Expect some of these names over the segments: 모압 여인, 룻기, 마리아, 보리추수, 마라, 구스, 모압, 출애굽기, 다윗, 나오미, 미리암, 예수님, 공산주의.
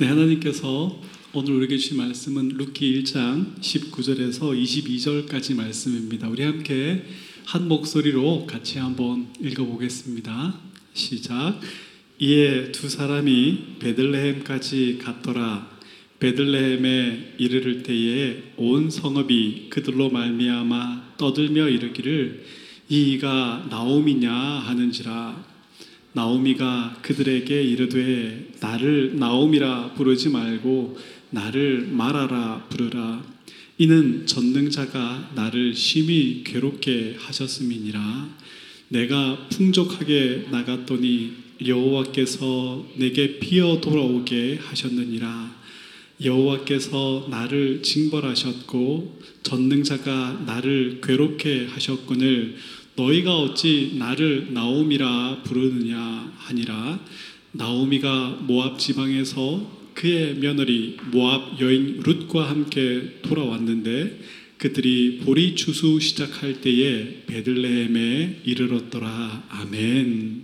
네, 하나님께서 오늘 우리에게 주신 말씀은 룻기 1장 19절에서 22절까지 말씀입니다. 우리 함께 한 목소리로 같이 한번 읽어보겠습니다. 시작. 이에 두 사람이 베들레헴까지 갔더라. 베들레헴에 이르를 때에 온 성읍이 그들로 말미암아 떠들며 이르기를 이가 나오미냐 하는지라. 나오미가 그들에게 이르되 나를 나오미라 부르지 말고 나를 마라라 부르라. 이는 전능자가 나를 심히 괴롭게 하셨음이니라. 내가 풍족하게 나갔더니 여호와께서 내게 피어 돌아오게 하셨느니라. 여호와께서 나를 징벌하셨고 전능자가 나를 괴롭게 하셨거늘 너희가 어찌 나를 나오미라 부르느냐 하니라. 나오미가 모압 지방에서 그의 며느리 모압 여인 룻과 함께 돌아왔는데 그들이 보리추수 시작할 때에 베들레헴에 이르렀더라. 아멘.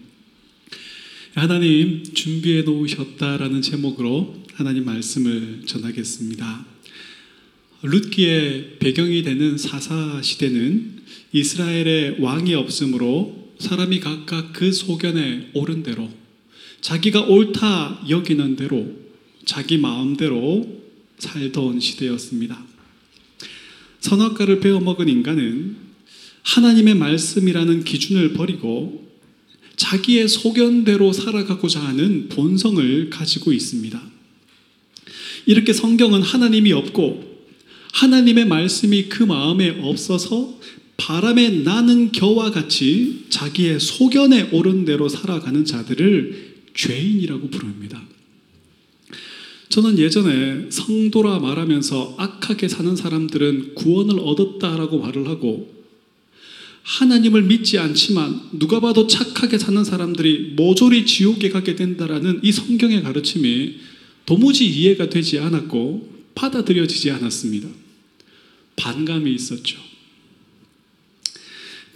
하나님 준비해 놓으셨다라는 제목으로 하나님 말씀을 전하겠습니다. 룻기의 배경이 되는 사사시대는 이스라엘의 왕이 없으므로 사람이 각각 그 소견에 옳은 대로 자기가 옳다 여기는 대로 자기 마음대로 살던 시대였습니다. 선악과를 베어먹은 인간은 하나님의 말씀이라는 기준을 버리고 자기의 소견대로 살아가고자 하는 본성을 가지고 있습니다. 이렇게 성경은 하나님이 없고 하나님의 말씀이 그 마음에 없어서 바람에 나는 겨와 같이 자기의 소견에 옳은 대로 살아가는 자들을 죄인이라고 부릅니다. 저는 예전에 성도라 말하면서 악하게 사는 사람들은 구원을 얻었다라고 말을 하고 하나님을 믿지 않지만 누가 봐도 착하게 사는 사람들이 모조리 지옥에 가게 된다라는 이 성경의 가르침이 도무지 이해가 되지 않았고 받아들여지지 않았습니다. 반감이 있었죠.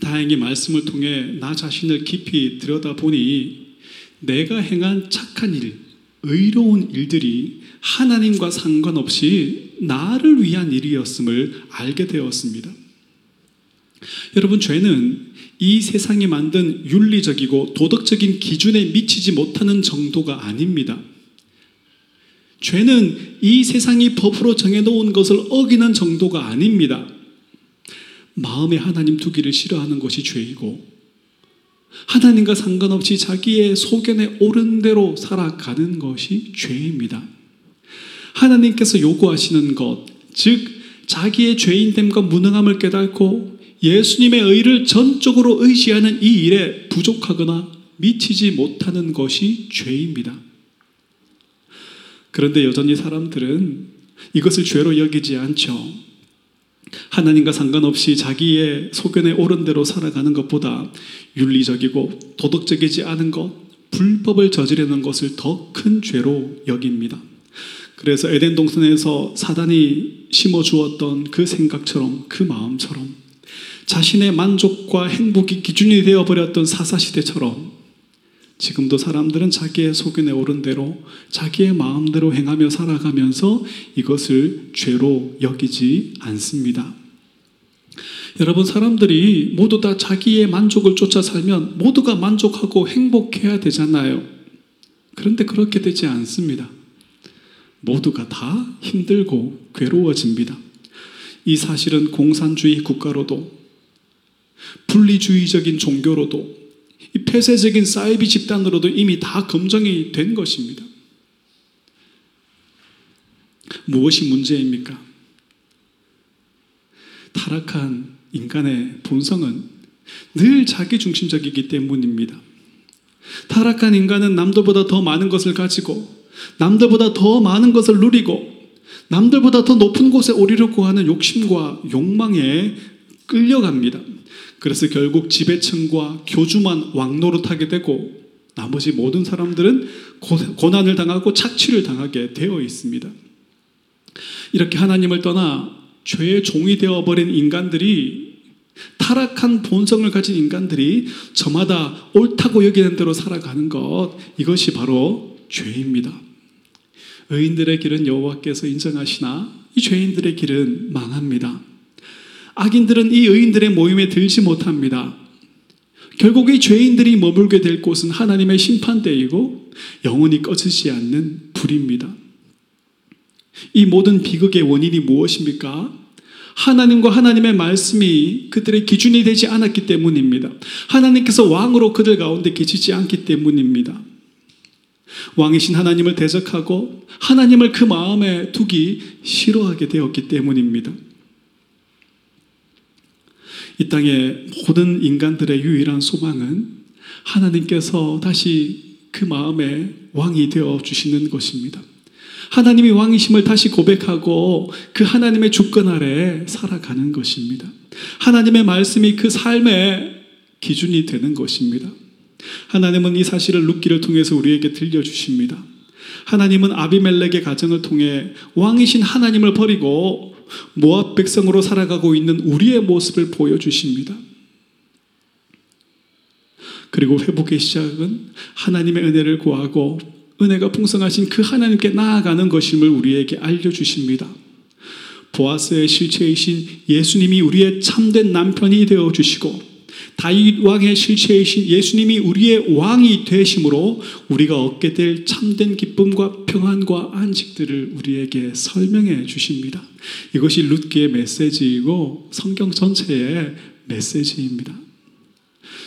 다행히 말씀을 통해 나 자신을 깊이 들여다보니 내가 행한 착한 일, 의로운 일들이 하나님과 상관없이 나를 위한 일이었음을 알게 되었습니다. 여러분, 죄는 이 세상이 만든 윤리적이고 도덕적인 기준에 미치지 못하는 정도가 아닙니다. 죄는 이 세상이 법으로 정해놓은 것을 어기는 정도가 아닙니다. 마음에 하나님 두기를 싫어하는 것이 죄이고 하나님과 상관없이 자기의 소견에 옳은 대로 살아가는 것이 죄입니다. 하나님께서 요구하시는 것, 즉 자기의 죄인됨과 무능함을 깨닫고 예수님의 의를 전적으로 의지하는 이 일에 부족하거나 미치지 못하는 것이 죄입니다. 그런데 여전히 사람들은 이것을 죄로 여기지 않죠. 하나님과 상관없이 자기의 소견에 옳은 대로 살아가는 것보다 윤리적이고 도덕적이지 않은 것, 불법을 저지르는 것을 더 큰 죄로 여깁니다. 그래서 에덴 동산에서 사단이 심어주었던 그 생각처럼, 그 마음처럼 자신의 만족과 행복이 기준이 되어버렸던 사사시대처럼 지금도 사람들은 자기의 소견에 옳은 대로 자기의 마음대로 행하며 살아가면서 이것을 죄로 여기지 않습니다. 여러분, 사람들이 모두 다 자기의 만족을 쫓아 살면 모두가 만족하고 행복해야 되잖아요. 그런데 그렇게 되지 않습니다. 모두가 다 힘들고 괴로워집니다. 이 사실은 공산주의 국가로도 분리주의적인 종교로도 이 폐쇄적인 사이비 집단으로도 이미 다 검증이 된 것입니다. 무엇이 문제입니까? 타락한 인간의 본성은 늘 자기중심적이기 때문입니다. 타락한 인간은 남들보다 더 많은 것을 가지고 남들보다 더 많은 것을 누리고 남들보다 더 높은 곳에 오르려고 하는 욕심과 욕망에 끌려갑니다. 그래서 결국 지배층과 교주만 왕노릇하게 되고 나머지 모든 사람들은 고난을 당하고 착취를 당하게 되어 있습니다. 이렇게 하나님을 떠나 죄의 종이 되어버린 인간들이, 타락한 본성을 가진 인간들이 저마다 옳다고 여기는 대로 살아가는 것, 이것이 바로 죄입니다. 의인들의 길은 여호와께서 인정하시나 이 죄인들의 길은 망합니다. 악인들은 이 의인들의 모임에 들지 못합니다. 결국 이 죄인들이 머물게 될 곳은 하나님의 심판대이고 영원히 꺼지지 않는 불입니다. 이 모든 비극의 원인이 무엇입니까? 하나님과 하나님의 말씀이 그들의 기준이 되지 않았기 때문입니다. 하나님께서 왕으로 그들 가운데 계시지 않기 때문입니다. 왕이신 하나님을 대적하고 하나님을 그 마음에 두기 싫어하게 되었기 때문입니다. 이 땅의 모든 인간들의 유일한 소망은 하나님께서 다시 그 마음에 왕이 되어주시는 것입니다. 하나님이 왕이심을 다시 고백하고 그 하나님의 주권 아래 살아가는 것입니다. 하나님의 말씀이 그 삶의 기준이 되는 것입니다. 하나님은 이 사실을 룻기를 통해서 우리에게 들려주십니다. 하나님은 아비멜렉의 가정을 통해 왕이신 하나님을 버리고 모압 백성으로 살아가고 있는 우리의 모습을 보여주십니다. 그리고 회복의 시작은 하나님의 은혜를 구하고 은혜가 풍성하신 그 하나님께 나아가는 것임을 우리에게 알려주십니다. 보아스의 실체이신 예수님이 우리의 참된 남편이 되어주시고 다윗 왕의 실체이신 예수님이 우리의 왕이 되심으로 우리가 얻게 될 참된 기쁨과 평안과 안식들을 우리에게 설명해 주십니다. 이것이 룻기의 메시지이고 성경 전체의 메시지입니다.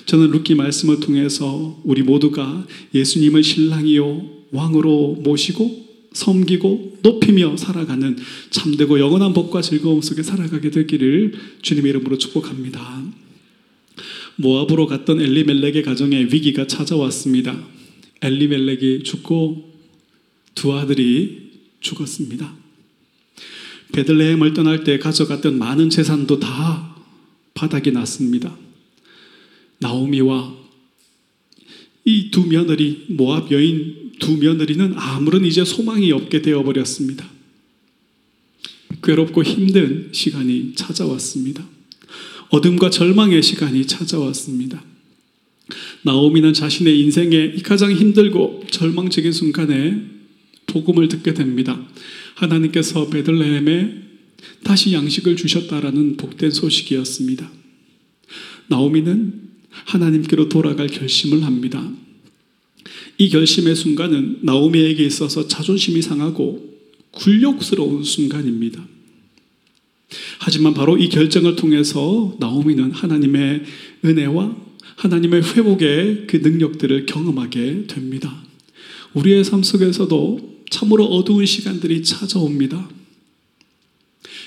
저는 룻기 말씀을 통해서 우리 모두가 예수님을 신랑이요 왕으로 모시고 섬기고 높이며 살아가는 참되고 영원한 복과 즐거움 속에 살아가게 되기를 주님의 이름으로 축복합니다. 모압으로 갔던 엘리멜렉의 가정에 위기가 찾아왔습니다. 엘리멜렉이 죽고 두 아들이 죽었습니다. 베들레헴을 떠날 때 가져갔던 많은 재산도 다 바닥이 났습니다. 나오미와 이 두 며느리, 모압 여인 두 며느리는 아무런 이제 소망이 없게 되어버렸습니다. 괴롭고 힘든 시간이 찾아왔습니다. 어둠과 절망의 시간이 찾아왔습니다. 나오미는 자신의 인생의 가장 힘들고 절망적인 순간에 복음을 듣게 됩니다. 하나님께서 베들레헴에 다시 양식을 주셨다라는 복된 소식이었습니다. 나오미는 하나님께로 돌아갈 결심을 합니다. 이 결심의 순간은 나오미에게 있어서 자존심이 상하고 굴욕스러운 순간입니다. 하지만 바로 이 결정을 통해서 나오미는 하나님의 은혜와 하나님의 회복의 그 능력들을 경험하게 됩니다. 우리의 삶 속에서도 참으로 어두운 시간들이 찾아옵니다.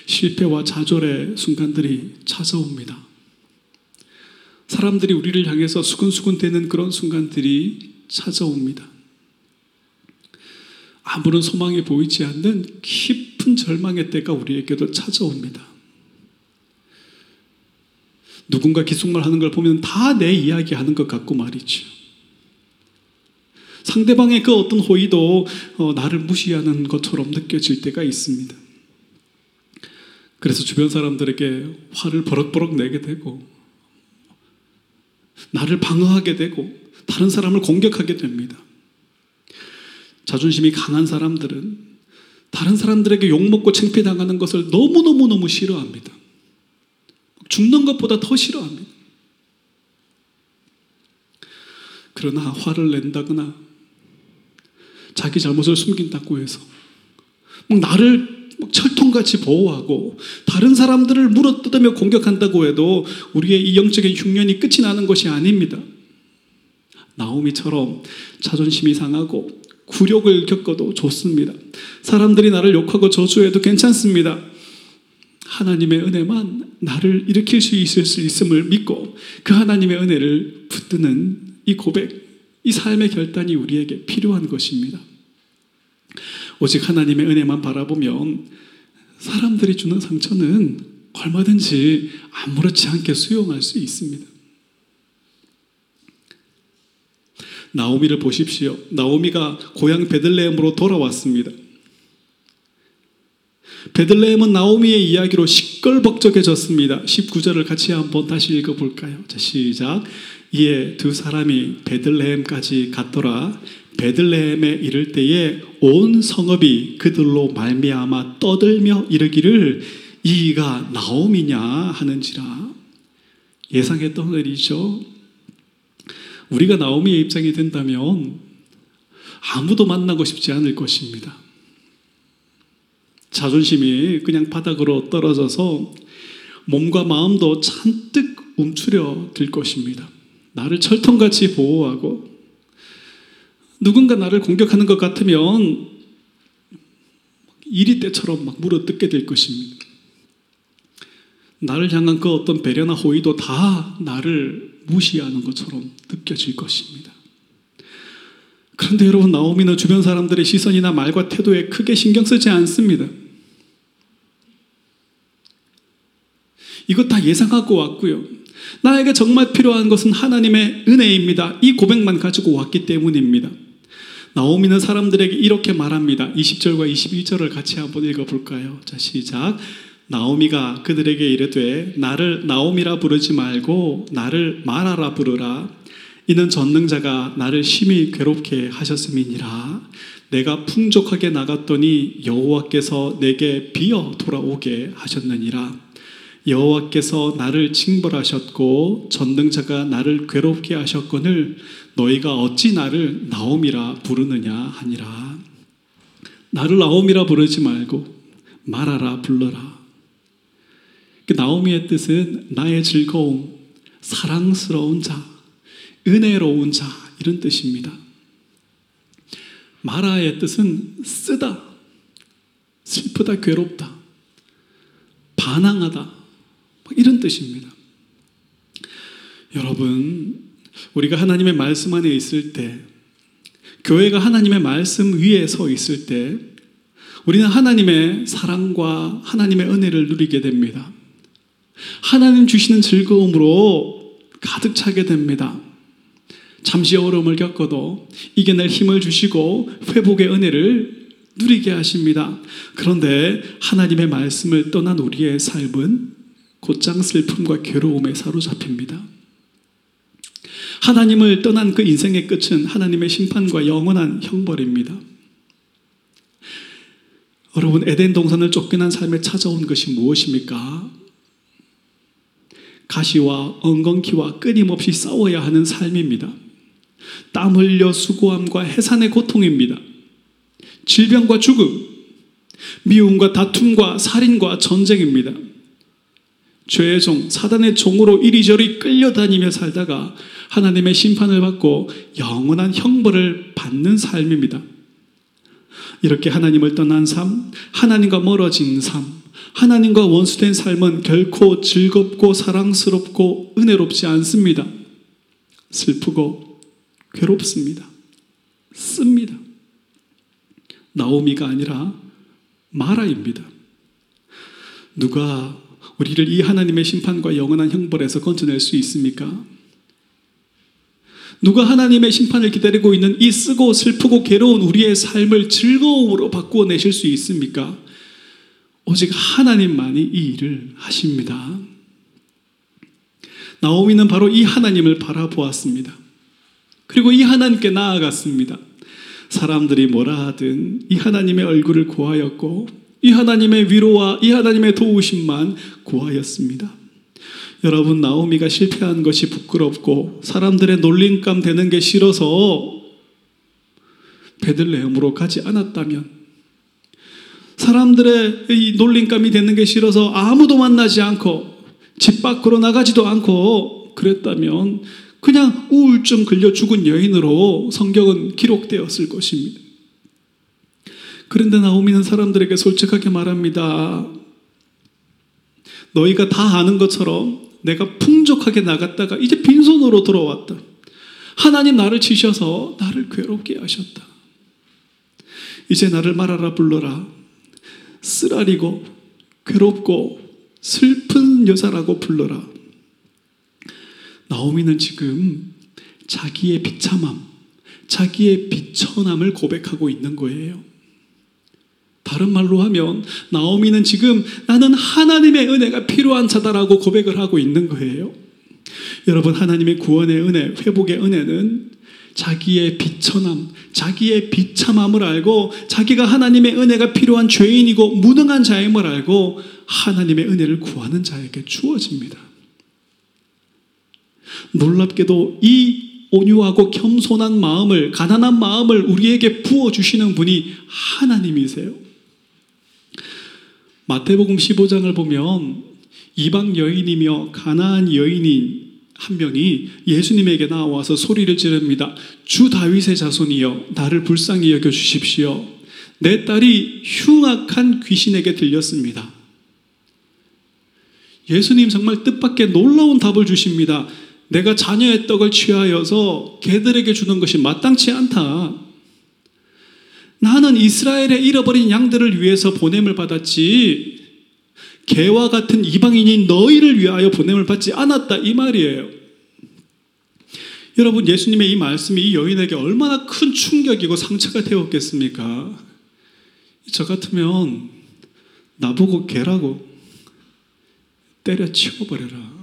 실패와 좌절의 순간들이 찾아옵니다. 사람들이 우리를 향해서 수근수근대는 그런 순간들이 찾아옵니다. 아무런 소망이 보이지 않는 깊은 절망의 때가 우리에게도 찾아옵니다. 누군가 기속말 하는 걸 보면 다 내 이야기 하는 것 같고 말이죠. 상대방의 그 어떤 호의도 나를 무시하는 것처럼 느껴질 때가 있습니다. 그래서 주변 사람들에게 화를 버럭버럭 내게 되고 나를 방어하게 되고 다른 사람을 공격하게 됩니다. 자존심이 강한 사람들은 다른 사람들에게 욕먹고 창피당하는 것을 너무너무너무 싫어합니다. 죽는 것보다 더 싫어합니다. 그러나 화를 낸다거나 자기 잘못을 숨긴다고 해서 막 나를 막 철통같이 보호하고 다른 사람들을 물어뜯으며 공격한다고 해도 우리의 이 영적인 흉년이 끝이 나는 것이 아닙니다. 나오미처럼 자존심이 상하고 굴욕을 겪어도 좋습니다. 사람들이 나를 욕하고 저주해도 괜찮습니다. 하나님의 은혜만 나를 일으킬 수 있을 수 있음을 믿고 그 하나님의 은혜를 붙드는 이 고백, 이 삶의 결단이 우리에게 필요한 것입니다. 오직 하나님의 은혜만 바라보면 사람들이 주는 상처는 얼마든지 아무렇지 않게 수용할 수 있습니다. 나오미를 보십시오. 나오미가 고향 베들레헴으로 돌아왔습니다. 베들레헴은 나오미의 이야기로 시끌벅적해졌습니다. 19절을 같이 한번 다시 읽어볼까요? 자, 시작. 이에 두 사람이 베들레헴까지 갔더라. 베들레헴에 이를 때에 온 성읍이 그들로 말미암아 떠들며 이르기를 이가 나오미냐 하는지라. 예상했던 일이죠. 우리가 나오미의 입장이 된다면 아무도 만나고 싶지 않을 것입니다. 자존심이 그냥 바닥으로 떨어져서 몸과 마음도 잔뜩 움츠려 들 것입니다. 나를 철통같이 보호하고 누군가 나를 공격하는 것 같으면 이리 때처럼 막 물어뜯게 될 것입니다. 나를 향한 그 어떤 배려나 호의도 다 나를 무시하는 것처럼 느껴질 것입니다. 그런데 여러분, 나오미는 주변 사람들의 시선이나 말과 태도에 크게 신경 쓰지 않습니다. 이거 다 예상하고 왔고요. 나에게 정말 필요한 것은 하나님의 은혜입니다. 이 고백만 가지고 왔기 때문입니다. 나오미는 사람들에게 이렇게 말합니다. 20절과 21절을 같이 한번 읽어볼까요? 자, 시작. 나오미가 그들에게 이르되 나를 나오미라 부르지 말고 나를 마라라 부르라. 이는 전능자가 나를 심히 괴롭게 하셨음이니라. 내가 풍족하게 나갔더니 여호와께서 내게 비어 돌아오게 하셨느니라. 여호와께서 나를 징벌하셨고 전능자가 나를 괴롭게 하셨거늘 너희가 어찌 나를 나오미라 부르느냐 하니라. 나를 나오미라 부르지 말고 마라라 불러라. 그 나오미의 뜻은 나의 즐거움, 사랑스러운 자, 은혜로운 자, 이런 뜻입니다. 마라의 뜻은 쓰다, 슬프다, 괴롭다, 반항하다, 이런 뜻입니다. 여러분, 우리가 하나님의 말씀 안에 있을 때, 교회가 하나님의 말씀 위에 서 있을 때, 우리는 하나님의 사랑과 하나님의 은혜를 누리게 됩니다. 하나님 주시는 즐거움으로 가득 차게 됩니다. 잠시 어려움을 겪어도 이겨낼 힘을 주시고 회복의 은혜를 누리게 하십니다. 그런데 하나님의 말씀을 떠난 우리의 삶은 곧장 슬픔과 괴로움에 사로잡힙니다. 하나님을 떠난 그 인생의 끝은 하나님의 심판과 영원한 형벌입니다. 여러분, 에덴 동산을 쫓겨난 삶에 찾아온 것이 무엇입니까? 가시와 엉겅퀴와 끊임없이 싸워야 하는 삶입니다. 땀 흘려 수고함과 해산의 고통입니다. 질병과 죽음, 미움과 다툼과 살인과 전쟁입니다. 죄의 종, 사단의 종으로 이리저리 끌려다니며 살다가 하나님의 심판을 받고 영원한 형벌을 받는 삶입니다. 이렇게 하나님을 떠난 삶, 하나님과 멀어진 삶, 하나님과 원수된 삶은 결코 즐겁고 사랑스럽고 은혜롭지 않습니다. 슬프고 괴롭습니다. 씁니다. 나오미가 아니라 마라입니다. 누가 우리를 이 하나님의 심판과 영원한 형벌에서 건져낼 수 있습니까? 누가 하나님의 심판을 기다리고 있는 이 쓰고 슬프고 괴로운 우리의 삶을 즐거움으로 바꾸어 내실 수 있습니까? 오직 하나님만이 이 일을 하십니다. 나오미는 바로 이 하나님을 바라보았습니다. 그리고 이 하나님께 나아갔습니다. 사람들이 뭐라 하든 이 하나님의 얼굴을 구하였고 이 하나님의 위로와 이 하나님의 도우심만 구하였습니다. 여러분, 나오미가 실패한 것이 부끄럽고 사람들의 놀림감 되는 게 싫어서 베들레헴으로 가지 않았다면, 사람들의 이 놀림감이 되는 게 싫어서 아무도 만나지 않고 집 밖으로 나가지도 않고 그랬다면 그냥 우울증 걸려 죽은 여인으로 성경은 기록되었을 것입니다. 그런데 나오미는 사람들에게 솔직하게 말합니다. 너희가 다 아는 것처럼 내가 풍족하게 나갔다가 이제 빈손으로 돌아왔다. 하나님 나를 치셔서 나를 괴롭게 하셨다. 이제 나를 말하라 불러라. 쓰라리고 괴롭고 슬픈 여자라고 불러라. 나오미는 지금 자기의 비참함, 자기의 비천함을 고백하고 있는 거예요. 다른 말로 하면 나오미는 지금 나는 하나님의 은혜가 필요한 자다라고 고백을 하고 있는 거예요. 여러분, 하나님의 구원의 은혜, 회복의 은혜는 자기의 비천함, 자기의 비참함을 알고 자기가 하나님의 은혜가 필요한 죄인이고 무능한 자임을 알고 하나님의 은혜를 구하는 자에게 주어집니다. 놀랍게도 이 온유하고 겸손한 마음을, 가난한 마음을 우리에게 부어주시는 분이 하나님이세요. 마태복음 15장을 보면 이방 여인이며 가나안 여인인 한 명이 예수님에게 나와서 소리를 지릅니다. 주 다윗의 자손이여 나를 불쌍히 여겨주십시오. 내 딸이 흉악한 귀신에게 들렸습니다. 예수님 정말 뜻밖의 놀라운 답을 주십니다. 내가 자녀의 떡을 취하여서 개들에게 주는 것이 마땅치 않다. 나는 이스라엘의 잃어버린 양들을 위해서 보냄을 받았지 개와 같은 이방인인 너희를 위하여 보냄을 받지 않았다, 이 말이에요. 여러분, 예수님의 이 말씀이 이 여인에게 얼마나 큰 충격이고 상처가 되었겠습니까? 저 같으면 나보고 개라고 때려치워버려라.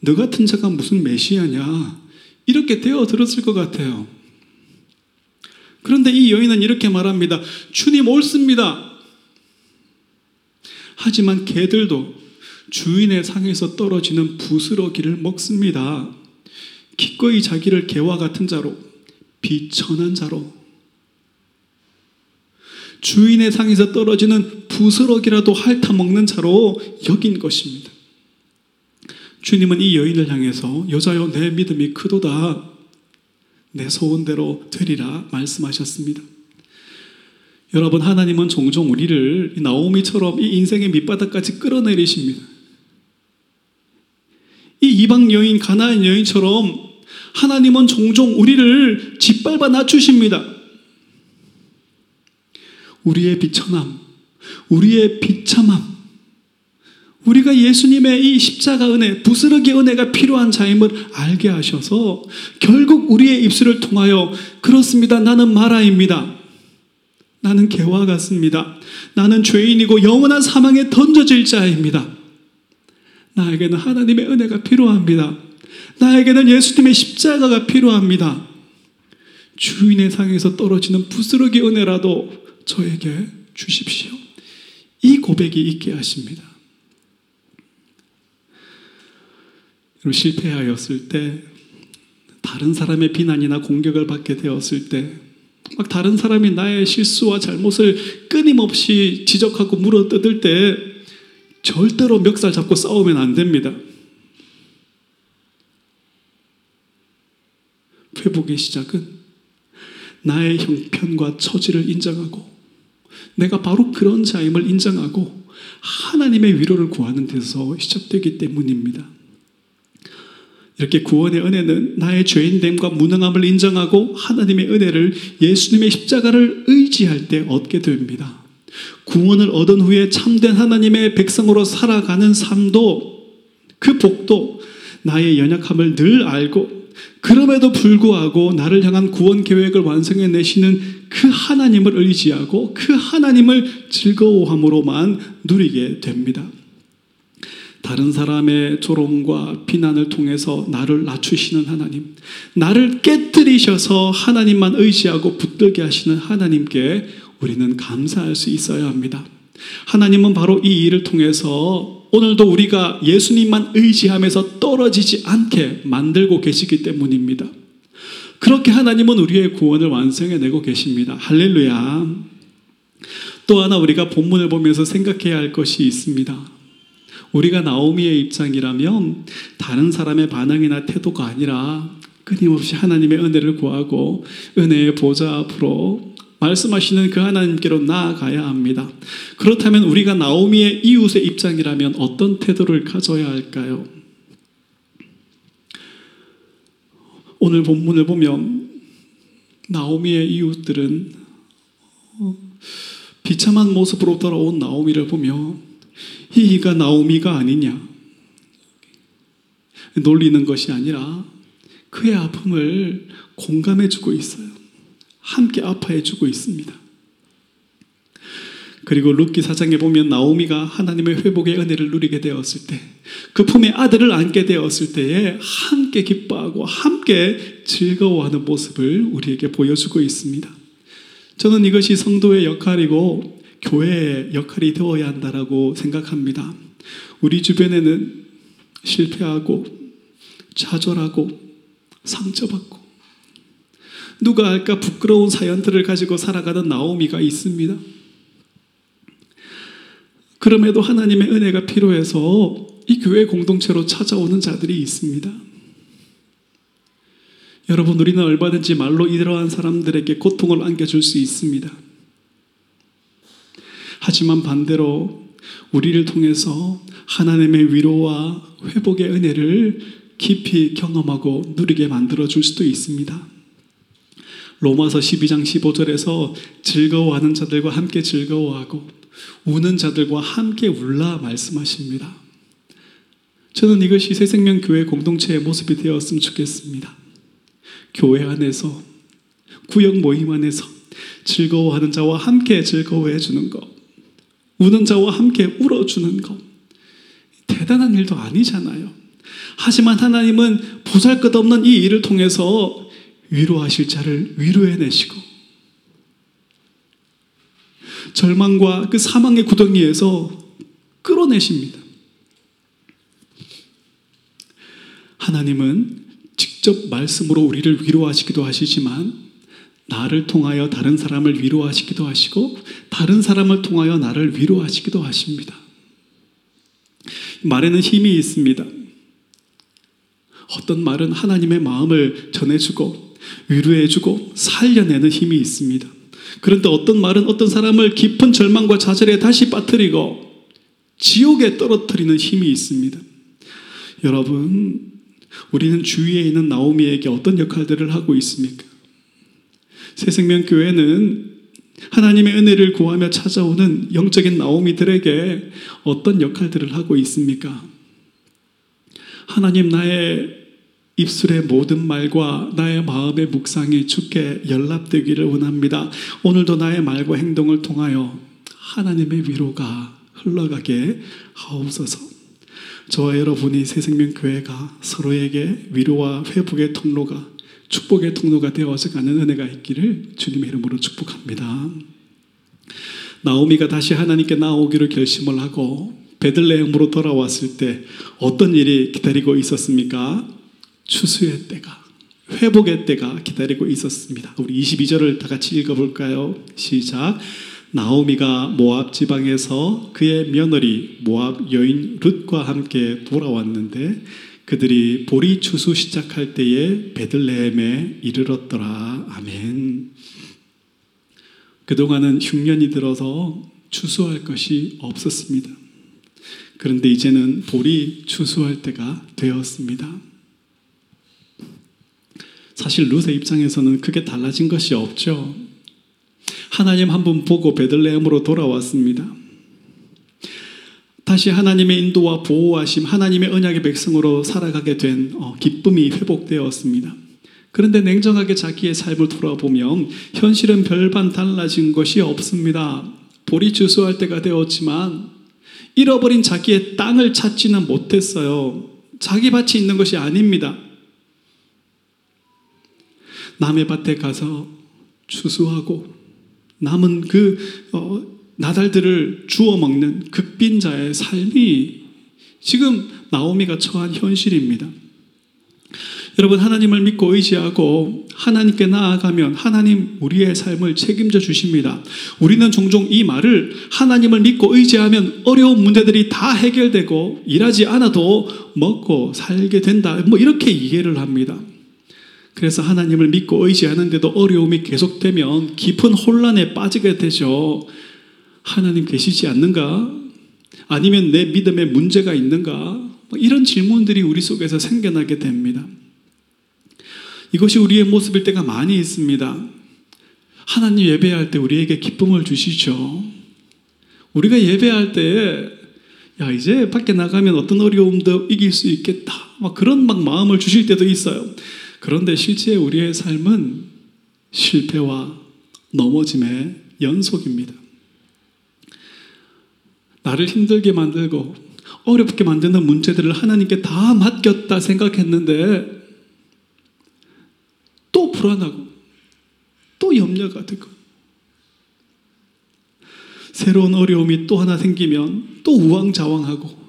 너 같은 자가 무슨 메시아냐, 이렇게 되어들었을 것 같아요. 그런데 이 여인은 이렇게 말합니다. 주님 옳습니다. 하지만 개들도 주인의 상에서 떨어지는 부스러기를 먹습니다. 기꺼이 자기를 개와 같은 자로, 비천한 자로, 주인의 상에서 떨어지는 부스러기라도 핥아먹는 자로 여긴 것입니다. 주님은 이 여인을 향해서 여자여 내 믿음이 크도다, 내 소원대로 되리라 말씀하셨습니다. 여러분, 하나님은 종종 우리를 나오미처럼 이 인생의 밑바닥까지 끌어내리십니다. 이 이방 여인, 가나안 여인처럼 하나님은 종종 우리를 짓밟아 낮추십니다. 우리의 비천함, 우리의 비참함, 우리가 예수님의 이 십자가 은혜, 부스러기 은혜가 필요한 자임을 알게 하셔서 결국 우리의 입술을 통하여 그렇습니다. 나는 마라입니다. 나는 개와 같습니다. 나는 죄인이고 영원한 사망에 던져질 자입니다. 나에게는 하나님의 은혜가 필요합니다. 나에게는 예수님의 십자가가 필요합니다. 주인의 상에서 떨어지는 부스러기 은혜라도 저에게 주십시오. 이 고백이 있게 하십니다. 실패하였을 때, 다른 사람의 비난이나 공격을 받게 되었을 때, 막 다른 사람이 나의 실수와 잘못을 끊임없이 지적하고 물어뜯을 때 절대로 멱살 잡고 싸우면 안 됩니다. 회복의 시작은 나의 형편과 처지를 인정하고 내가 바로 그런 자임을 인정하고 하나님의 위로를 구하는 데서 시작되기 때문입니다. 이렇게 구원의 은혜는 나의 죄인됨과 무능함을 인정하고 하나님의 은혜를, 예수님의 십자가를 의지할 때 얻게 됩니다. 구원을 얻은 후에 참된 하나님의 백성으로 살아가는 삶도, 그 복도, 나의 연약함을 늘 알고 그럼에도 불구하고 나를 향한 구원 계획을 완성해내시는 그 하나님을 의지하고 그 하나님을 즐거워함으로만 누리게 됩니다. 다른 사람의 조롱과 비난을 통해서 나를 낮추시는 하나님, 나를 깨뜨리셔서 하나님만 의지하고 붙들게 하시는 하나님께 우리는 감사할 수 있어야 합니다. 하나님은 바로 이 일을 통해서 오늘도 우리가 예수님만 의지하면서 떨어지지 않게 만들고 계시기 때문입니다. 그렇게 하나님은 우리의 구원을 완성해내고 계십니다. 할렐루야. 또 하나 우리가 본문을 보면서 생각해야 할 것이 있습니다. 우리가 나오미의 입장이라면 다른 사람의 반응이나 태도가 아니라 끊임없이 하나님의 은혜를 구하고 은혜의 보좌 앞으로 말씀하시는 그 하나님께로 나아가야 합니다. 그렇다면 우리가 나오미의 이웃의 입장이라면 어떤 태도를 가져야 할까요? 오늘 본문을 보면 나오미의 이웃들은 비참한 모습으로 돌아온 나오미를 보며 이가 나오미가 아니냐, 놀리는 것이 아니라 그의 아픔을 공감해주고 있어요. 함께 아파해주고 있습니다. 그리고 룻기 4장에 보면 나오미가 하나님의 회복의 은혜를 누리게 되었을 때, 그 품에 아들을 안게 되었을 때에 함께 기뻐하고 함께 즐거워하는 모습을 우리에게 보여주고 있습니다. 저는 이것이 성도의 역할이고 교회의 역할이 되어야 한다라고 생각합니다. 우리 주변에는 실패하고 좌절하고 상처받고 누가 알까 부끄러운 사연들을 가지고 살아가는 나오미가 있습니다. 그럼에도 하나님의 은혜가 필요해서 이 교회 공동체로 찾아오는 자들이 있습니다. 여러분, 우리는 얼마든지 말로 이러한 사람들에게 고통을 안겨줄 수 있습니다. 하지만 반대로 우리를 통해서 하나님의 위로와 회복의 은혜를 깊이 경험하고 누리게 만들어줄 수도 있습니다. 로마서 12장 15절에서 즐거워하는 자들과 함께 즐거워하고 우는 자들과 함께 울라 말씀하십니다. 저는 이것이 새생명교회 공동체의 모습이 되었으면 좋겠습니다. 교회 안에서, 구역 모임 안에서 즐거워하는 자와 함께 즐거워해 주는 것, 우는 자와 함께 울어주는 것, 대단한 일도 아니잖아요. 하지만 하나님은 보잘것없는 이 일을 통해서 위로하실 자를 위로해내시고 절망과 그 사망의 구덩이에서 끌어내십니다. 하나님은 직접 말씀으로 우리를 위로하시기도 하시지만 나를 통하여 다른 사람을 위로하시기도 하시고 다른 사람을 통하여 나를 위로하시기도 하십니다. 말에는 힘이 있습니다. 어떤 말은 하나님의 마음을 전해주고 위로해주고 살려내는 힘이 있습니다. 그런데 어떤 말은 어떤 사람을 깊은 절망과 좌절에 다시 빠뜨리고 지옥에 떨어뜨리는 힘이 있습니다. 여러분, 우리는 주위에 있는 나오미에게 어떤 역할들을 하고 있습니까? 새생명교회는 하나님의 은혜를 구하며 찾아오는 영적인 나오미들에게 어떤 역할들을 하고 있습니까? 하나님, 나의 입술의 모든 말과 나의 마음의 묵상이 주께 연락되기를 원합니다. 오늘도 나의 말과 행동을 통하여 하나님의 위로가 흘러가게 하옵소서. 저와 여러분이 새생명교회가 서로에게 위로와 회복의 통로가, 축복의 통로가 되어져가는 은혜가 있기를 주님의 이름으로 축복합니다. 나오미가 다시 하나님께 나오기로 결심을 하고 베들레헴으로 돌아왔을 때 어떤 일이 기다리고 있었습니까? 추수의 때가, 회복의 때가 기다리고 있었습니다. 우리 22절을 다 같이 읽어볼까요? 시작. 나오미가 모압 지방에서 그의 며느리 모압 여인 룻과 함께 돌아왔는데 그들이 보리추수 시작할 때에 베들레헴에 이르렀더라. 아멘. 그동안은 흉년이 들어서 추수할 것이 없었습니다. 그런데 이제는 보리추수할 때가 되었습니다. 사실 룻의 입장에서는 크게 달라진 것이 없죠. 하나님 한 번 보고 베들레헴으로 돌아왔습니다. 다시 하나님의 인도와 보호하심, 하나님의 언약의 백성으로 살아가게 된 기쁨이 회복되었습니다. 그런데 냉정하게 자기의 삶을 돌아보면 현실은 별반 달라진 것이 없습니다. 보리추수할 때가 되었지만 잃어버린 자기의 땅을 찾지는 못했어요. 자기 밭이 있는 것이 아닙니다. 남의 밭에 가서 추수하고 남은 그 나달들을 주워 먹는 극빈자의 삶이 지금 나오미가 처한 현실입니다. 여러분, 하나님을 믿고 의지하고 하나님께 나아가면 하나님 우리의 삶을 책임져 주십니다. 우리는 종종 이 말을, 하나님을 믿고 의지하면 어려운 문제들이 다 해결되고 일하지 않아도 먹고 살게 된다, 뭐 이렇게 이해를 합니다. 그래서 하나님을 믿고 의지하는데도 어려움이 계속되면 깊은 혼란에 빠지게 되죠. 하나님 계시지 않는가? 아니면 내 믿음에 문제가 있는가? 이런 질문들이 우리 속에서 생겨나게 됩니다. 이것이 우리의 모습일 때가 많이 있습니다. 하나님 예배할 때 우리에게 기쁨을 주시죠. 우리가 예배할 때 야, 이제 밖에 나가면 어떤 어려움도 이길 수 있겠다, 그런 마음을 주실 때도 있어요. 그런데 실제 우리의 삶은 실패와 넘어짐의 연속입니다. 나를 힘들게 만들고 어렵게 만드는 문제들을 하나님께 다 맡겼다 생각했는데 또 불안하고 또 염려가 되고 새로운 어려움이 또 하나 생기면 또 우왕좌왕하고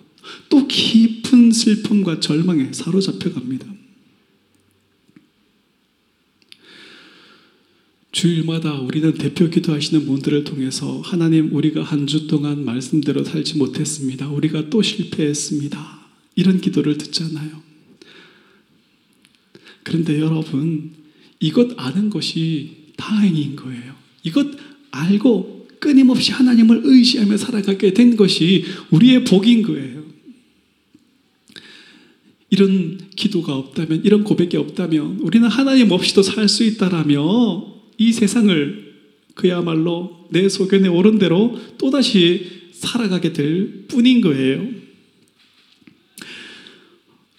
또 깊은 슬픔과 절망에 사로잡혀갑니다. 주일마다 우리는 대표 기도하시는 분들을 통해서 하나님 우리가 한 주 동안 말씀대로 살지 못했습니다. 우리가 또 실패했습니다. 이런 기도를 듣잖아요. 그런데 여러분, 이것 아는 것이 다행인 거예요. 이것 알고 끊임없이 하나님을 의지하며 살아가게 된 것이 우리의 복인 거예요. 이런 기도가 없다면, 이런 고백이 없다면 우리는 하나님 없이도 살 수 있다라며 이 세상을 그야말로 내 소견에 오른 대로 또다시 살아가게 될 뿐인 거예요.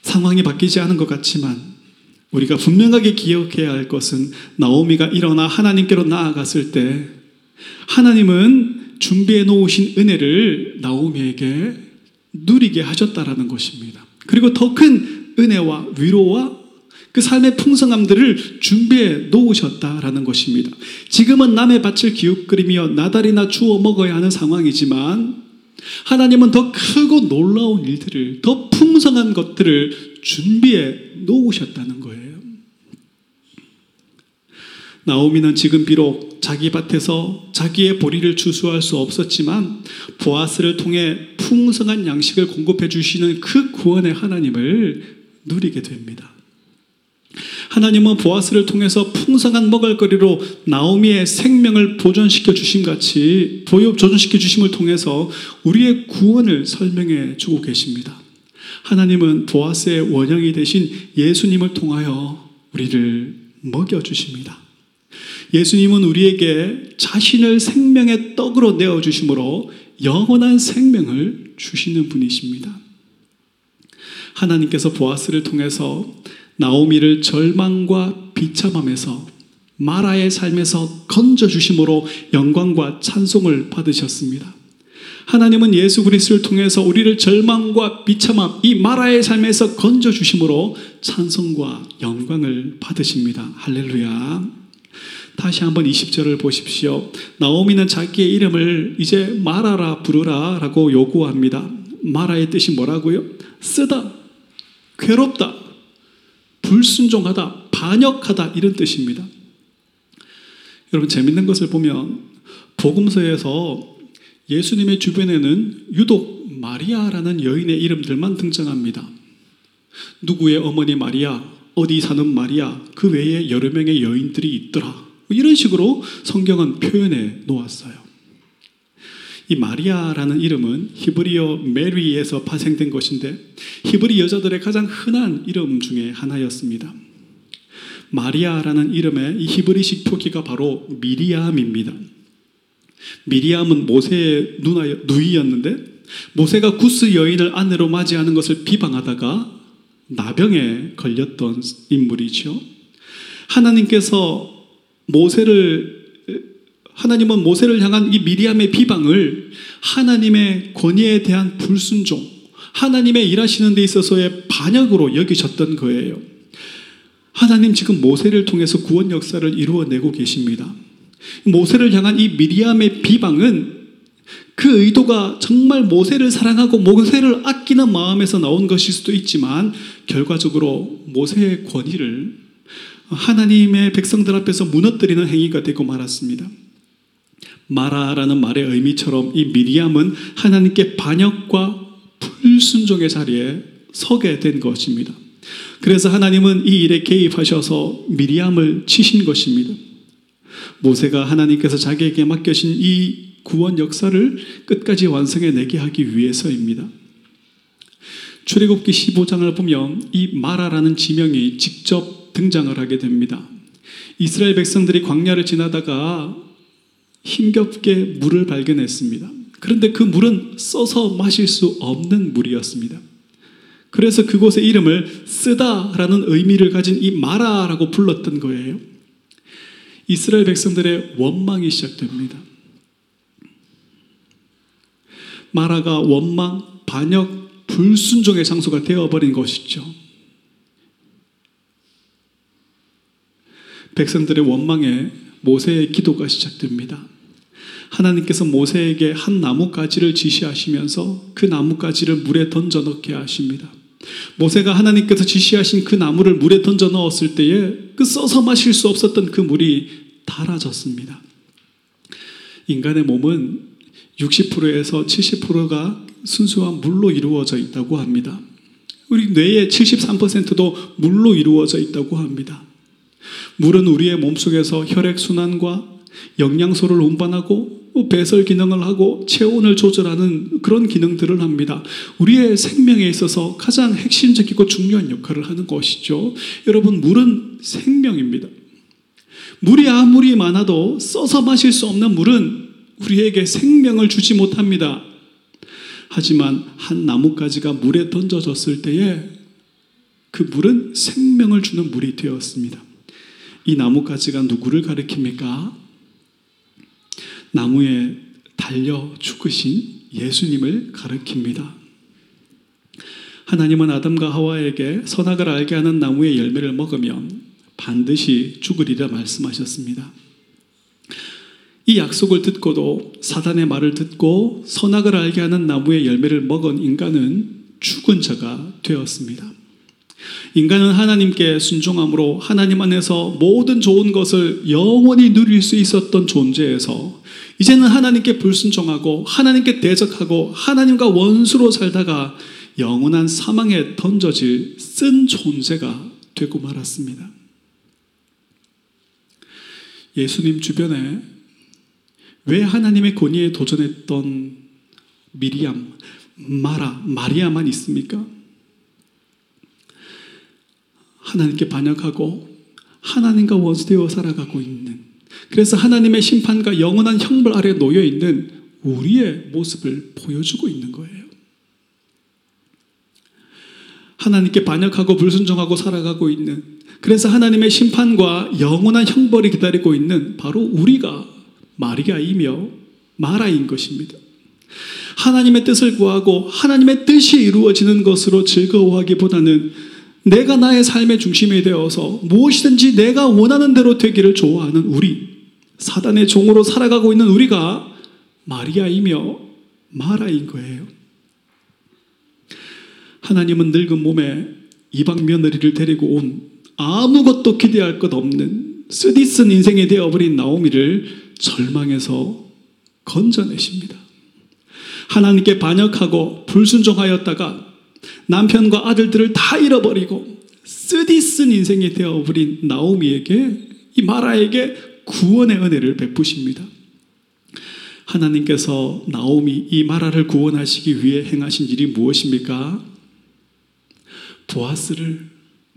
상황이 바뀌지 않은 것 같지만 우리가 분명하게 기억해야 할 것은 나오미가 일어나 하나님께로 나아갔을 때 하나님은 준비해 놓으신 은혜를 나오미에게 누리게 하셨다라는 것입니다. 그리고 더 큰 은혜와 위로와 그 삶의 풍성함들을 준비해 놓으셨다라는 것입니다. 지금은 남의 밭을 기웃거리며 나달이나 주워 먹어야 하는 상황이지만 하나님은 더 크고 놀라운 일들을, 더 풍성한 것들을 준비해 놓으셨다는 거예요. 나오미는 지금 비록 자기 밭에서 자기의 보리를 추수할 수 없었지만 보아스를 통해 풍성한 양식을 공급해 주시는 그 구원의 하나님을 누리게 됩니다. 하나님은 보아스를 통해서 풍성한 먹을거리로 나오미의 생명을 보존시켜 주심 같이 보존시켜 주심을 통해서 우리의 구원을 설명해 주고 계십니다. 하나님은 보아스의 원형이 되신 예수님을 통하여 우리를 먹여 주십니다. 예수님은 우리에게 자신을 생명의 떡으로 내어 주심으로 영원한 생명을 주시는 분이십니다. 하나님께서 보아스를 통해서 나오미를 절망과 비참함에서 마라의 삶에서 건져주심으로 영광과 찬송을 받으셨습니다. 하나님은 예수 그리스도를 통해서 우리를 절망과 비참함, 이 마라의 삶에서 건져주심으로 찬송과 영광을 받으십니다. 할렐루야. 다시 한번 20절을 보십시오. 나오미는 자기의 이름을 이제 마라라 부르라 라고 요구합니다. 마라의 뜻이 뭐라고요? 쓰다, 괴롭다, 불순종하다, 반역하다, 이런 뜻입니다. 여러분, 재밌는 것을 보면 복음서에서 예수님의 주변에는 유독 마리아라는 여인의 이름들만 등장합니다. 누구의 어머니 마리아, 어디 사는 마리아, 그 외에 여러 명의 여인들이 있더라, 이런 식으로 성경은 표현해 놓았어요. 이 마리아라는 이름은 히브리어 메리에서 파생된 것인데 히브리 여자들의 가장 흔한 이름 중에 하나였습니다. 마리아라는 이름의 이 히브리식 표기가 바로 미리암입니다. 미리암은 모세의 누이였는데 모세가 구스 여인을 아내로 맞이하는 것을 비방하다가 나병에 걸렸던 인물이죠. 하나님은 모세를 향한 이 미리암의 비방을 하나님의 권위에 대한 불순종, 하나님의 일하시는 데 있어서의 반역으로 여기셨던 거예요. 하나님 지금 모세를 통해서 구원 역사를 이루어내고 계십니다. 모세를 향한 이 미리암의 비방은 그 의도가 정말 모세를 사랑하고 모세를 아끼는 마음에서 나온 것일 수도 있지만 결과적으로 모세의 권위를 하나님의 백성들 앞에서 무너뜨리는 행위가 되고 말았습니다. 마라라는 말의 의미처럼 이 미리암은 하나님께 반역과 불순종의 자리에 서게 된 것입니다. 그래서 하나님은 이 일에 개입하셔서 미리암을 치신 것입니다. 모세가 하나님께서 자기에게 맡겨신 이 구원 역사를 끝까지 완성해내게 하기 위해서입니다. 출애굽기 15장을 보면 이 마라라는 지명이 직접 등장을 하게 됩니다. 이스라엘 백성들이 광야를 지나다가 힘겹게 물을 발견했습니다. 그런데 그 물은 써서 마실 수 없는 물이었습니다. 그래서 그곳의 이름을 쓰다라는 의미를 가진 이 마라라고 불렀던 거예요. 이스라엘 백성들의 원망이 시작됩니다. 마라가 원망, 반역, 불순종의 장소가 되어버린 것이죠. 백성들의 원망에 모세의 기도가 시작됩니다. 하나님께서 모세에게 한 나뭇가지를 지시하시면서 그 나뭇가지를 물에 던져 넣게 하십니다. 모세가 하나님께서 지시하신 그 나무를 물에 던져 넣었을 때에 그 써서 마실 수 없었던 그 물이 닳아졌습니다. 인간의 몸은 60%에서 70%가 순수한 물로 이루어져 있다고 합니다. 우리 뇌의 73%도 물로 이루어져 있다고 합니다. 물은 우리의 몸속에서 혈액순환과 영양소를 운반하고 배설 기능을 하고 체온을 조절하는 그런 기능들을 합니다. 우리의 생명에 있어서 가장 핵심적이고 중요한 역할을 하는 것이죠. 여러분, 물은 생명입니다. 물이 아무리 많아도 써서 마실 수 없는 물은 우리에게 생명을 주지 못합니다. 하지만 한 나뭇가지가 물에 던져졌을 때에 그 물은 생명을 주는 물이 되었습니다. 이 나뭇가지가 누구를 가리킵니까? 나무에 달려 죽으신 예수님을 가리킵니다. 하나님은 아담과 하와에게 선악을 알게 하는 나무의 열매를 먹으면 반드시 죽으리라 말씀하셨습니다. 이 약속을 듣고도 사단의 말을 듣고 선악을 알게 하는 나무의 열매를 먹은 인간은 죽은 자가 되었습니다. 인간은 하나님께 순종함으로 하나님 안에서 모든 좋은 것을 영원히 누릴 수 있었던 존재에서 이제는 하나님께 불순종하고 하나님께 대적하고 하나님과 원수로 살다가 영원한 사망에 던져질 쓴 존재가 되고 말았습니다. 예수님 주변에 왜 하나님의 권위에 도전했던 미리암, 마라, 마리아만 있습니까? 하나님께 반역하고 하나님과 원수되어 살아가고 있는, 그래서 하나님의 심판과 영원한 형벌 아래 놓여있는 우리의 모습을 보여주고 있는 거예요. 하나님께 반역하고 불순종하고 살아가고 있는, 그래서 하나님의 심판과 영원한 형벌이 기다리고 있는 바로 우리가 마리아이며 마라인 것입니다. 하나님의 뜻을 구하고 하나님의 뜻이 이루어지는 것으로 즐거워하기보다는 내가 나의 삶의 중심이 되어서 무엇이든지 내가 원하는 대로 되기를 좋아하는 우리, 사단의 종으로 살아가고 있는 우리가 마리아이며 마라인 거예요. 하나님은 늙은 몸에 이방 며느리를 데리고 온 아무것도 기대할 것 없는 쓰디쓴 인생이 되어버린 나오미를 절망에서 건져내십니다. 하나님께 반역하고 불순종하였다가 남편과 아들들을 다 잃어버리고 쓰디쓴 인생이 되어버린 나오미에게, 이 마라에게 구원의 은혜를 베푸십니다. 하나님께서 나오미, 이 마라를 구원하시기 위해 행하신 일이 무엇입니까? 보아스를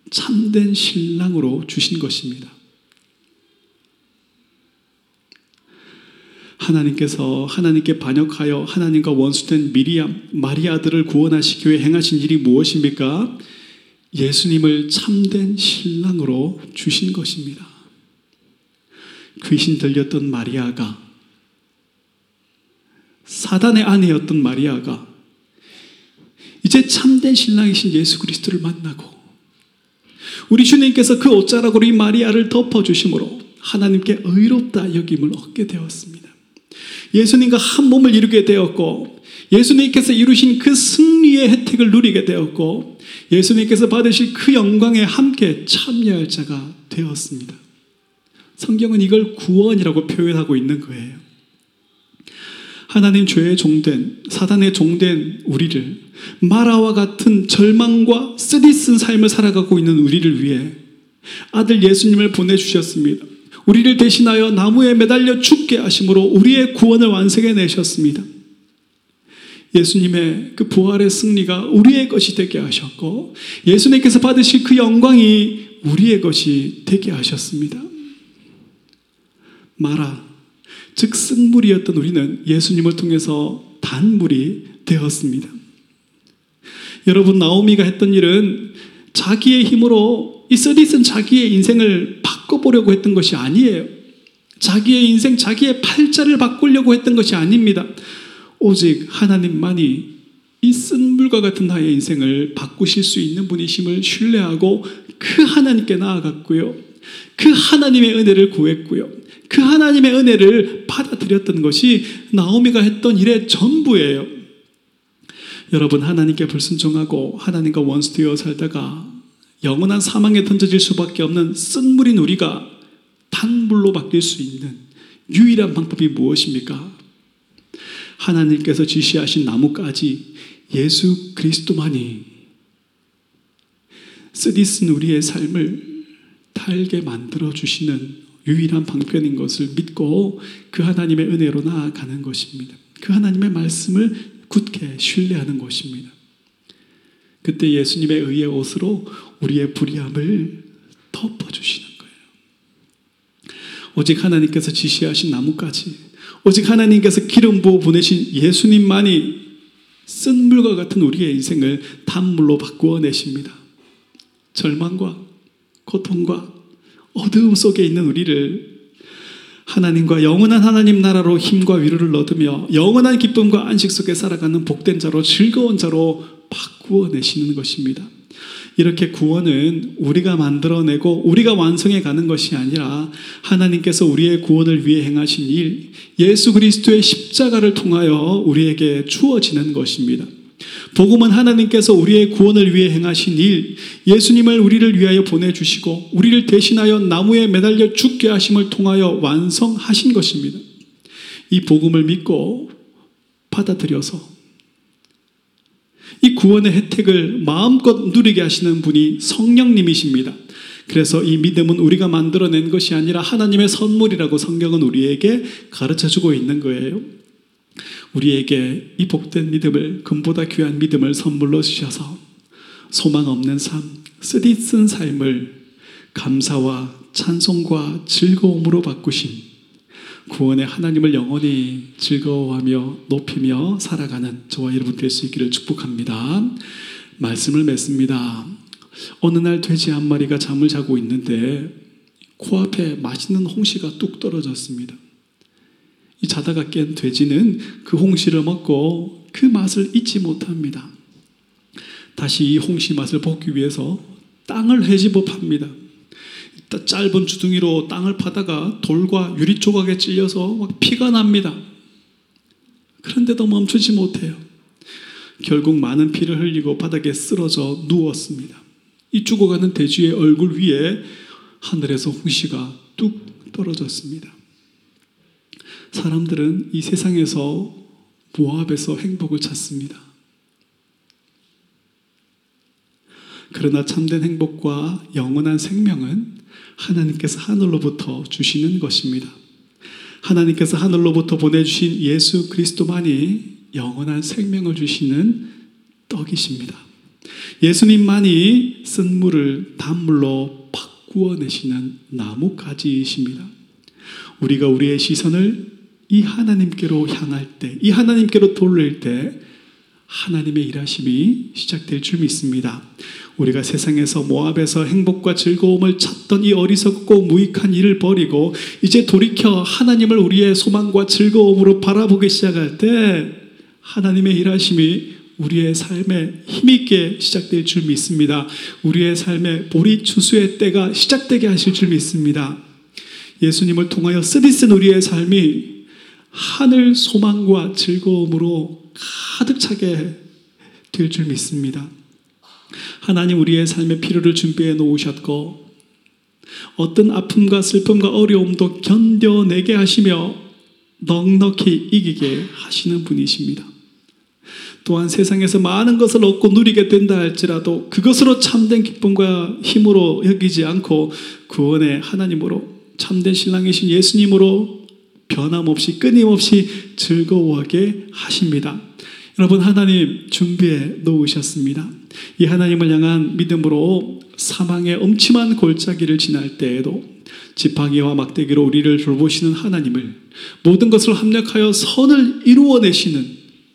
참된 신랑으로 주신 것입니다. 하나님께서 하나님께 반역하여 하나님과 원수된 미리암, 마리아들을 구원하시기 위해 행하신 일이 무엇입니까? 예수님을 참된 신랑으로 주신 것입니다. 귀신 들렸던 마리아가, 사단의 아내였던 마리아가 이제 참된 신랑이신 예수 그리스도를 만나고, 우리 주님께서 그 옷자락으로 이 마리아를 덮어주심으로 하나님께 의롭다 여김을 얻게 되었습니다. 예수님과 한 몸을 이루게 되었고, 예수님께서 이루신 그 승리의 혜택을 누리게 되었고, 예수님께서 받으실 그 영광에 함께 참여할 자가 되었습니다. 성경은 이걸 구원이라고 표현하고 있는 거예요. 하나님 죄의 종된, 사단의 종된 우리를, 마라와 같은 절망과 쓰디쓴 삶을 살아가고 있는 우리를 위해 아들 예수님을 보내주셨습니다. 우리를 대신하여 나무에 매달려 죽게 하심으로 우리의 구원을 완성해 내셨습니다. 예수님의 그 부활의 승리가 우리의 것이 되게 하셨고, 예수님께서 받으실 그 영광이 우리의 것이 되게 하셨습니다. 마라, 즉 쓴물이었던 우리는 예수님을 통해서 단물이 되었습니다. 여러분, 나오미가 했던 일은 자기의 힘으로 이 쓰디쓴 자기의 인생을 바꿔보려고 했던 것이 아니에요. 자기의 인생, 자기의 팔자를 바꾸려고 했던 것이 아닙니다. 오직 하나님만이 이 쓴 물과 같은 나의 인생을 바꾸실 수 있는 분이심을 신뢰하고 그 하나님께 나아갔고요. 그 하나님의 은혜를 구했고요. 그 하나님의 은혜를 받아들였던 것이 나오미가 했던 일의 전부예요. 여러분, 하나님께 불순종하고 하나님과 원수되어 살다가 영원한 사망에 던져질 수밖에 없는 쓴물인 우리가 단물로 바뀔 수 있는 유일한 방법이 무엇입니까? 하나님께서 지시하신 나뭇가지 예수 그리스도만이 쓰디쓴 우리의 삶을 달게 만들어주시는 유일한 방편인 것을 믿고 그 하나님의 은혜로 나아가는 것입니다. 그 하나님의 말씀을 굳게 신뢰하는 것입니다. 그때 예수님의 의의 옷으로 우리의 불의함을 덮어주시는 거예요. 오직 하나님께서 지시하신 나뭇가지, 오직 하나님께서 기름 부어 보내신 예수님만이 쓴 물과 같은 우리의 인생을 단물로 바꾸어 내십니다. 절망과 고통과 어두움 속에 있는 우리를 하나님과 영원한 하나님 나라로 힘과 위로를 얻으며 영원한 기쁨과 안식 속에 살아가는 복된 자로, 즐거운 자로 바꾸어 내시는 것입니다. 이렇게 구원은 우리가 만들어내고 우리가 완성해가는 것이 아니라 하나님께서 우리의 구원을 위해 행하신 일, 예수 그리스도의 십자가를 통하여 우리에게 주어지는 것입니다. 복음은 하나님께서 우리의 구원을 위해 행하신 일, 예수님을 우리를 위하여 보내주시고 우리를 대신하여 나무에 매달려 죽게 하심을 통하여 완성하신 것입니다. 이 복음을 믿고 받아들여서 이 구원의 혜택을 마음껏 누리게 하시는 분이 성령님이십니다. 그래서 이 믿음은 우리가 만들어낸 것이 아니라 하나님의 선물이라고 성경은 우리에게 가르쳐주고 있는 거예요. 우리에게 이 복된 믿음을, 금보다 귀한 믿음을 선물로 주셔서 소망 없는 삶, 쓰디쓴 삶을 감사와 찬송과 즐거움으로 바꾸신 구원의 하나님을 영원히 즐거워하며 높이며 살아가는 저와 여러분 될 수 있기를 축복합니다. 말씀을 맺습니다. 어느 날 돼지 한 마리가 잠을 자고 있는데 코앞에 맛있는 홍시가 뚝 떨어졌습니다. 이 자다가 깬 돼지는 그 홍시를 먹고 그 맛을 잊지 못합니다. 다시 이 홍시 맛을 보기 위해서 땅을 헤집어 팝니다. 짧은 주둥이로 땅을 파다가 돌과 유리 조각에 찔려서 막 피가 납니다. 그런데도 멈추지 못해요. 결국 많은 피를 흘리고 바닥에 쓰러져 누웠습니다. 이 죽어가는 돼지의 얼굴 위에 하늘에서 홍시가 뚝 떨어졌습니다. 사람들은 이 세상에서 모압에서 행복을 찾습니다. 그러나 참된 행복과 영원한 생명은 하나님께서 하늘로부터 주시는 것입니다. 하나님께서 하늘로부터 보내주신 예수 그리스도만이 영원한 생명을 주시는 떡이십니다. 예수님만이 쓴 물을 단물로 바꾸어내시는 나뭇가지이십니다. 우리가 우리의 시선을 이 하나님께로 향할 때, 이 하나님께로 돌릴 때 하나님의 일하심이 시작될 줄 믿습니다. 우리가 세상에서 모압에서 행복과 즐거움을 찾던 이 어리석고 무익한 일을 버리고 이제 돌이켜 하나님을 우리의 소망과 즐거움으로 바라보기 시작할 때 하나님의 일하심이 우리의 삶에 힘있게 시작될 줄 믿습니다. 우리의 삶에 보리추수의 때가 시작되게 하실 줄 믿습니다. 예수님을 통하여 쓰디쓴 우리의 삶이 하늘 소망과 즐거움으로 가득 차게 될 줄 믿습니다. 하나님, 우리의 삶의 필요를 준비해 놓으셨고 어떤 아픔과 슬픔과 어려움도 견뎌내게 하시며 넉넉히 이기게 하시는 분이십니다. 또한 세상에서 많은 것을 얻고 누리게 된다 할지라도 그것으로 참된 기쁨과 힘으로 여기지 않고 구원의 하나님으로, 참된 신랑이신 예수님으로 변함없이 끊임없이 즐거워하게 하십니다. 여러분, 하나님 준비해 놓으셨습니다. 이 하나님을 향한 믿음으로 사망의 음침한 골짜기를 지날 때에도 지팡이와 막대기로 우리를 돌보시는 하나님을, 모든 것을 합력하여 선을 이루어내시는,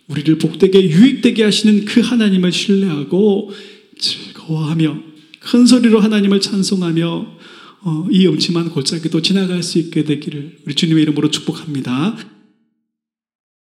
우리를 복되게 유익되게 하시는 그 하나님을 신뢰하고 즐거워하며 큰 소리로 하나님을 찬송하며 이 음침한 골짜기도 지나갈 수 있게 되기를 우리 주님의 이름으로 축복합니다.